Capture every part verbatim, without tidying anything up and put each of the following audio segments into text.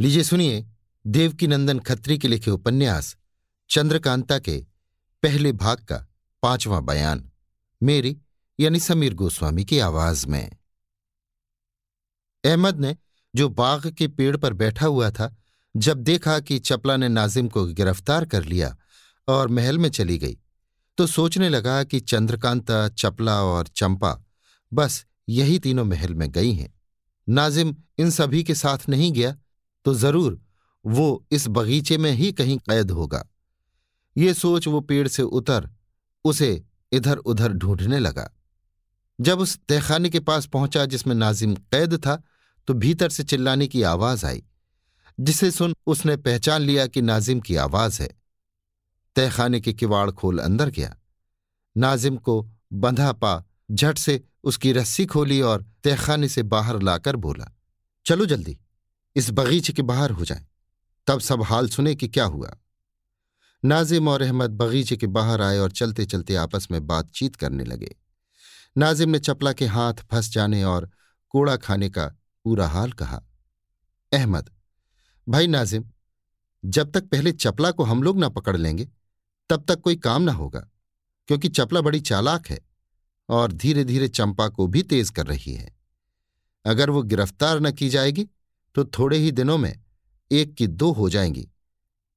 लीजिए सुनिए देवकीनंदन खत्री के लिखे उपन्यास चंद्रकांता के पहले भाग का पांचवां बयान, मेरी यानी समीर गोस्वामी की आवाज में। अहमद ने, जो बाग के पेड़ पर बैठा हुआ था, जब देखा कि चपला ने नाजिम को गिरफ्तार कर लिया और महल में चली गई, तो सोचने लगा कि चंद्रकांता, चपला और चंपा बस यही तीनों महल में गई हैं। नाजिम इन सभी के साथ नहीं गया तो जरूर वो इस बगीचे में ही कहीं कैद होगा। ये सोच वो पेड़ से उतर उसे इधर उधर ढूंढने लगा। जब उस तहखाने के पास पहुंचा जिसमें नाजिम कैद था, तो भीतर से चिल्लाने की आवाज आई, जिसे सुन उसने पहचान लिया कि नाजिम की आवाज है। तहखाने के किवाड़ खोल अंदर गया, नाजिम को बंधा पा झट से उसकी रस्सी खोली और तहखाने से बाहर लाकर बोला, चलो जल्दी इस बगीचे के बाहर हो जाए, तब सब हाल सुने कि क्या हुआ। नाजिम और अहमद बगीचे के बाहर आए और चलते चलते आपस में बातचीत करने लगे। नाजिम ने चपला के हाथ फंस जाने और कोड़ा खाने का पूरा हाल कहा। अहमद, भाई नाजिम, जब तक पहले चपला को हम लोग ना पकड़ लेंगे तब तक कोई काम ना होगा, क्योंकि चपला बड़ी चालाक है और धीरे धीरे चंपा को भी तेज कर रही है। अगर वो गिरफ्तार न की जाएगी तो थोड़े ही दिनों में एक की दो हो जाएंगी,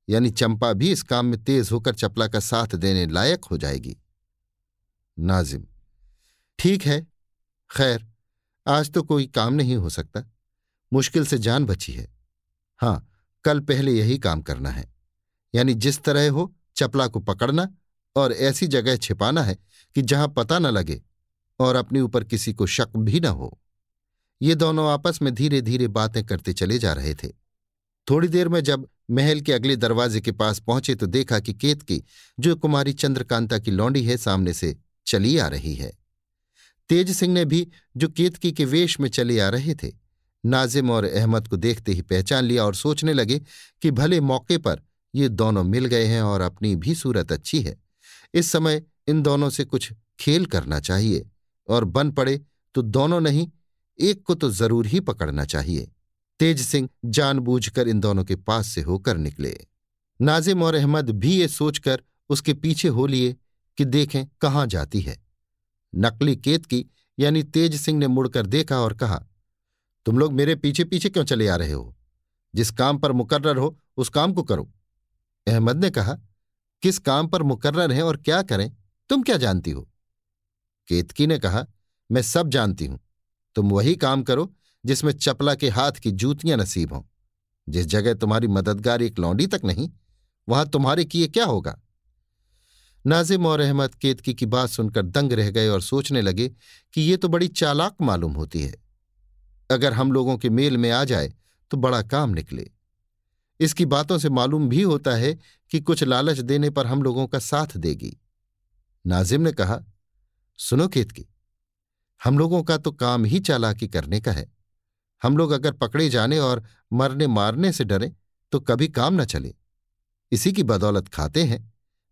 यानी चंपा भी इस काम में तेज होकर चपला का साथ देने लायक हो जाएगी। नाजिम, ठीक है, खैर आज तो कोई काम नहीं हो सकता, मुश्किल से जान बची है। हाँ, कल पहले यही काम करना है, यानी जिस तरह हो चपला को पकड़ना और ऐसी जगह छिपाना है कि जहां पता न लगे और अपने ऊपर किसी को शक भी न हो। ये दोनों आपस में धीरे धीरे बातें करते चले जा रहे थे। थोड़ी देर में जब महल के अगले दरवाजे के पास पहुंचे तो देखा कि केतकी, जो कुमारी चंद्रकांता की लौंडी है, सामने से चली आ रही है। तेज सिंह ने भी, जो केतकी के वेश में चले आ रहे थे, नाजिम और अहमद को देखते ही पहचान लिया और सोचने लगे कि भले मौके पर ये दोनों मिल गए हैं और अपनी भी सूरत अच्छी है, इस समय इन दोनों से कुछ खेल करना चाहिए और बन पड़े तो दोनों नहीं, एक को तो जरूर ही पकड़ना चाहिए। तेज सिंह जानबूझकर इन दोनों के पास से होकर निकले। नाजिम और अहमद भी ये सोचकर उसके पीछे हो लिए कि देखें कहाँ जाती है। नकली केतकी यानी तेज सिंह ने मुड़कर देखा और कहा, तुम लोग मेरे पीछे पीछे क्यों चले आ रहे हो? जिस काम पर मुकर्रर हो उस काम को करो। अहमद ने कहा, किस काम पर मुकर्रर है और क्या करें, तुम क्या जानती हो? केतकी ने कहा, मैं सब जानती हूं, तुम वही काम करो जिसमें चपला के हाथ की जूतियां नसीब हों। जिस जगह तुम्हारी मददगार एक लौंडी तक नहीं, वहां तुम्हारे किए क्या होगा? नाजिम और अहमद केतकी की बात सुनकर दंग रह गए और सोचने लगे कि ये तो बड़ी चालाक मालूम होती है, अगर हम लोगों के मेल में आ जाए तो बड़ा काम निकले। इसकी बातों से मालूम भी होता है कि कुछ लालच देने पर हम लोगों का साथ देगी। नाजिम ने कहा, सुनो केतकी, हम लोगों का तो काम ही चालाकी करने का है। हम लोग अगर पकड़े जाने और मरने मारने से डरें तो कभी काम न चले। इसी की बदौलत खाते हैं,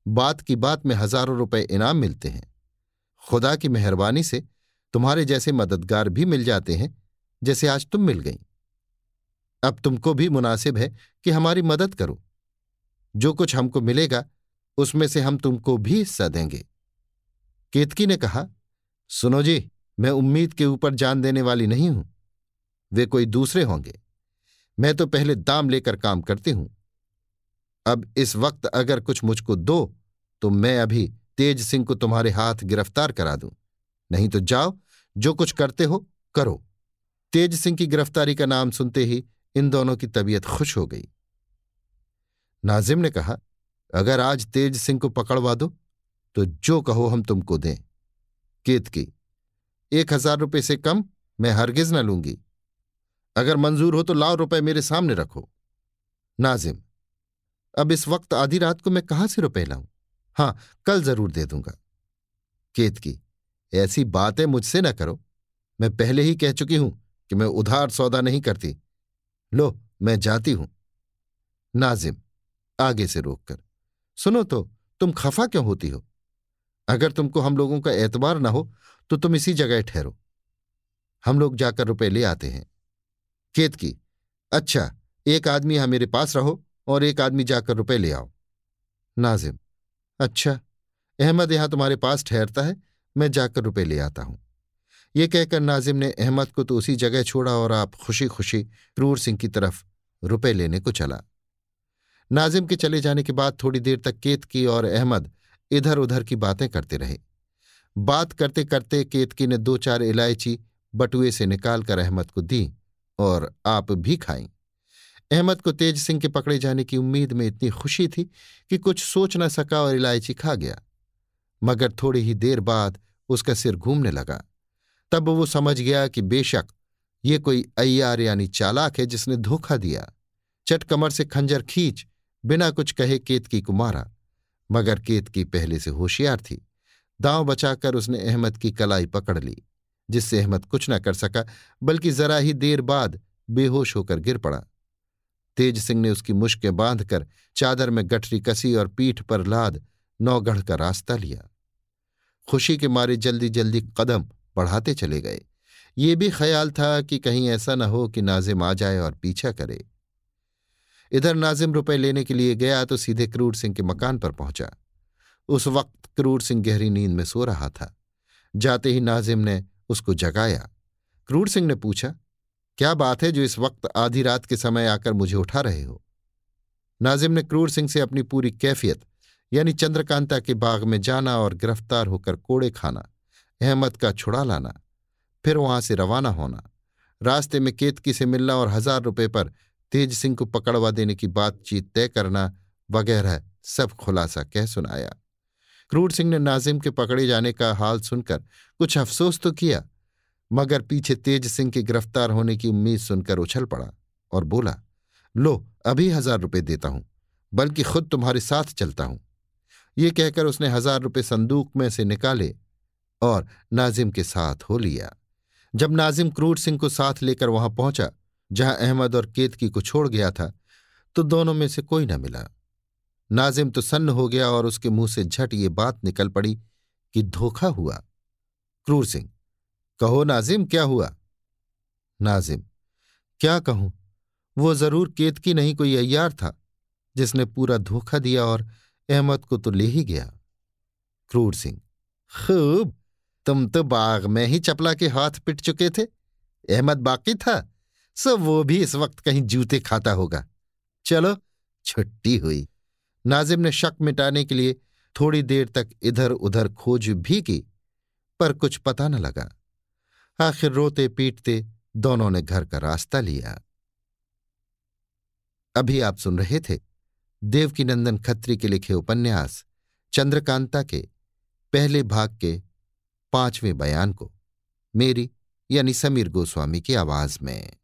बात की बात में हजारों रुपए इनाम मिलते हैं। खुदा की मेहरबानी से तुम्हारे जैसे मददगार भी मिल जाते हैं, जैसे आज तुम मिल गई। अब तुमको भी मुनासिब है कि हमारी मदद करो। जो कुछ हमको मिलेगा उसमें से हम तुमको भी हिस्सा देंगे। केतकी ने कहा, सुनो जी, मैं उम्मीद के ऊपर जान देने वाली नहीं हूं, वे कोई दूसरे होंगे। मैं तो पहले दाम लेकर काम करती हूं। अब इस वक्त अगर कुछ मुझको दो तो मैं अभी तेज सिंह को तुम्हारे हाथ गिरफ्तार करा दूं, नहीं तो जाओ जो कुछ करते हो करो। तेज सिंह की गिरफ्तारी का नाम सुनते ही इन दोनों की तबीयत खुश हो गई। नाजिम ने कहा, अगर आज तेज सिंह को पकड़वा दो तो जो कहो हम तुमको दें। केतकी, एक हजार रुपये से कम मैं हरगिज न लूंगी। अगर मंजूर हो तो लाओ रुपए मेरे सामने रखो। नाजिम, अब इस वक्त आधी रात को मैं कहाँ से रुपए लाऊं? हाँ, कल जरूर दे दूंगा। केतकी, ऐसी बातें मुझसे न करो, मैं पहले ही कह चुकी हूं कि मैं उधार सौदा नहीं करती। लो मैं जाती हूं। नाजिम आगे से रोककर, सुनो तो, तुम खफा क्यों होती हो? अगर तुमको हम लोगों का एतबार ना हो तो तुम इसी जगह ठहरो, हम लोग जाकर रुपए ले आते हैं। केतकी, अच्छा एक आदमी यहां मेरे पास रहो और एक आदमी जाकर रुपए ले आओ। नाजिम: अच्छा, अहमद यहां तुम्हारे पास ठहरता है, मैं जाकर रुपए ले आता हूं। ये कहकर नाजिम ने अहमद को तो उसी जगह छोड़ा और आप खुशी खुशी क्रूर सिंह की तरफ रुपए लेने को चला। नाजिम के चले जाने के बाद थोड़ी देर तक केतकी और अहमद इधर उधर की बातें करते रहे। बात करते करते केतकी ने दो चार इलायची बटुए से निकालकर अहमद को दी और आप भी खाई। अहमद को तेज सिंह के पकड़े जाने की उम्मीद में इतनी खुशी थी कि कुछ सोच न सका और इलायची खा गया। मगर थोड़ी ही देर बाद उसका सिर घूमने लगा। तब वो समझ गया कि बेशक ये कोई अय्यार यानी चालाक है जिसने धोखा दिया। चट कमर से खंजर खींच बिना कुछ कहे केतकी को मारा। मगर केतकी पहले से होशियार थी। दांव बचाकर उसने अहमद की कलाई पकड़ ली, जिससे अहमद कुछ न कर सका, बल्कि जरा ही देर बाद बेहोश होकर गिर पड़ा। तेज सिंह ने उसकी मुश्कें बांधकर चादर में गठरी कसी और पीठ पर लाद नौगढ़ का रास्ता लिया। खुशी के मारे जल्दी जल्दी कदम बढ़ाते चले गए। ये भी ख्याल था कि कहीं ऐसा न हो कि नाजिम आ जाए और पीछा करे। इधर नाजिम रुपए लेने के लिए गया तो सीधे क्रूर सिंह के मकान पर पहुंचा। उस वक्त क्रूर सिंह गहरी नींद में सो रहा था। जाते ही नाजिम ने उसको जगाया। क्रूर सिंह ने पूछा, क्या बात है जो इस वक्त आधी रात के समय आकर मुझे उठा रहे हो? नाजिम ने क्रूर सिंह से अपनी पूरी कैफियत यानी चंद्रकांता के बाग में जाना और गिरफ्तार होकर कोड़े खाना, अहमद का छुड़ा लाना, फिर वहां से रवाना होना, रास्ते में केतकी से मिलना और हजार रुपये पर तेज सिंह को पकड़वा देने की बातचीत तय करना वगैरह सब खुलासा कह सुनाया। क्रूर सिंह ने नाजिम के पकड़े जाने का हाल सुनकर कुछ अफसोस तो किया, मगर पीछे तेज सिंह के गिरफ्तार होने की उम्मीद सुनकर उछल पड़ा और बोला, लो अभी हजार रुपये देता हूं, बल्कि खुद तुम्हारे साथ चलता हूं। ये कहकर उसने हजार रुपये संदूक में से निकाले और नाजिम के साथ हो लिया। जब नाजिम क्रूर सिंह को साथ लेकर वहां पहुंचा जहां अहमद और केतकी को छोड़ गया था, तो दोनों में से कोई न मिला। नाजिम तो सन्न हो गया और उसके मुंह से झट ये बात निकल पड़ी कि धोखा हुआ। क्रूर सिंह: कहो नाजिम, क्या हुआ? नाजिम: क्या कहूं, वो जरूर केतकी नहीं कोई अय्यार था जिसने पूरा धोखा दिया और अहमद को तो ले ही गया। क्रूर सिंह: खूब, तुम तो बाग में ही चपला के हाथ पिट चुके थे। अहमद बाकी था, सो वो भी इस वक्त कहीं जूते खाता होगा। चलो, छुट्टी हुई। नाजिम ने शक मिटाने के लिए थोड़ी देर तक इधर उधर खोज भी की, पर कुछ पता न लगा। आखिर रोते पीटते दोनों ने घर का रास्ता लिया। अभी आप सुन रहे थे देवकीनंदन खत्री के लिखे उपन्यास चंद्रकांता के पहले भाग के पांचवें बयान को मेरी यानी समीर गोस्वामी की आवाज में।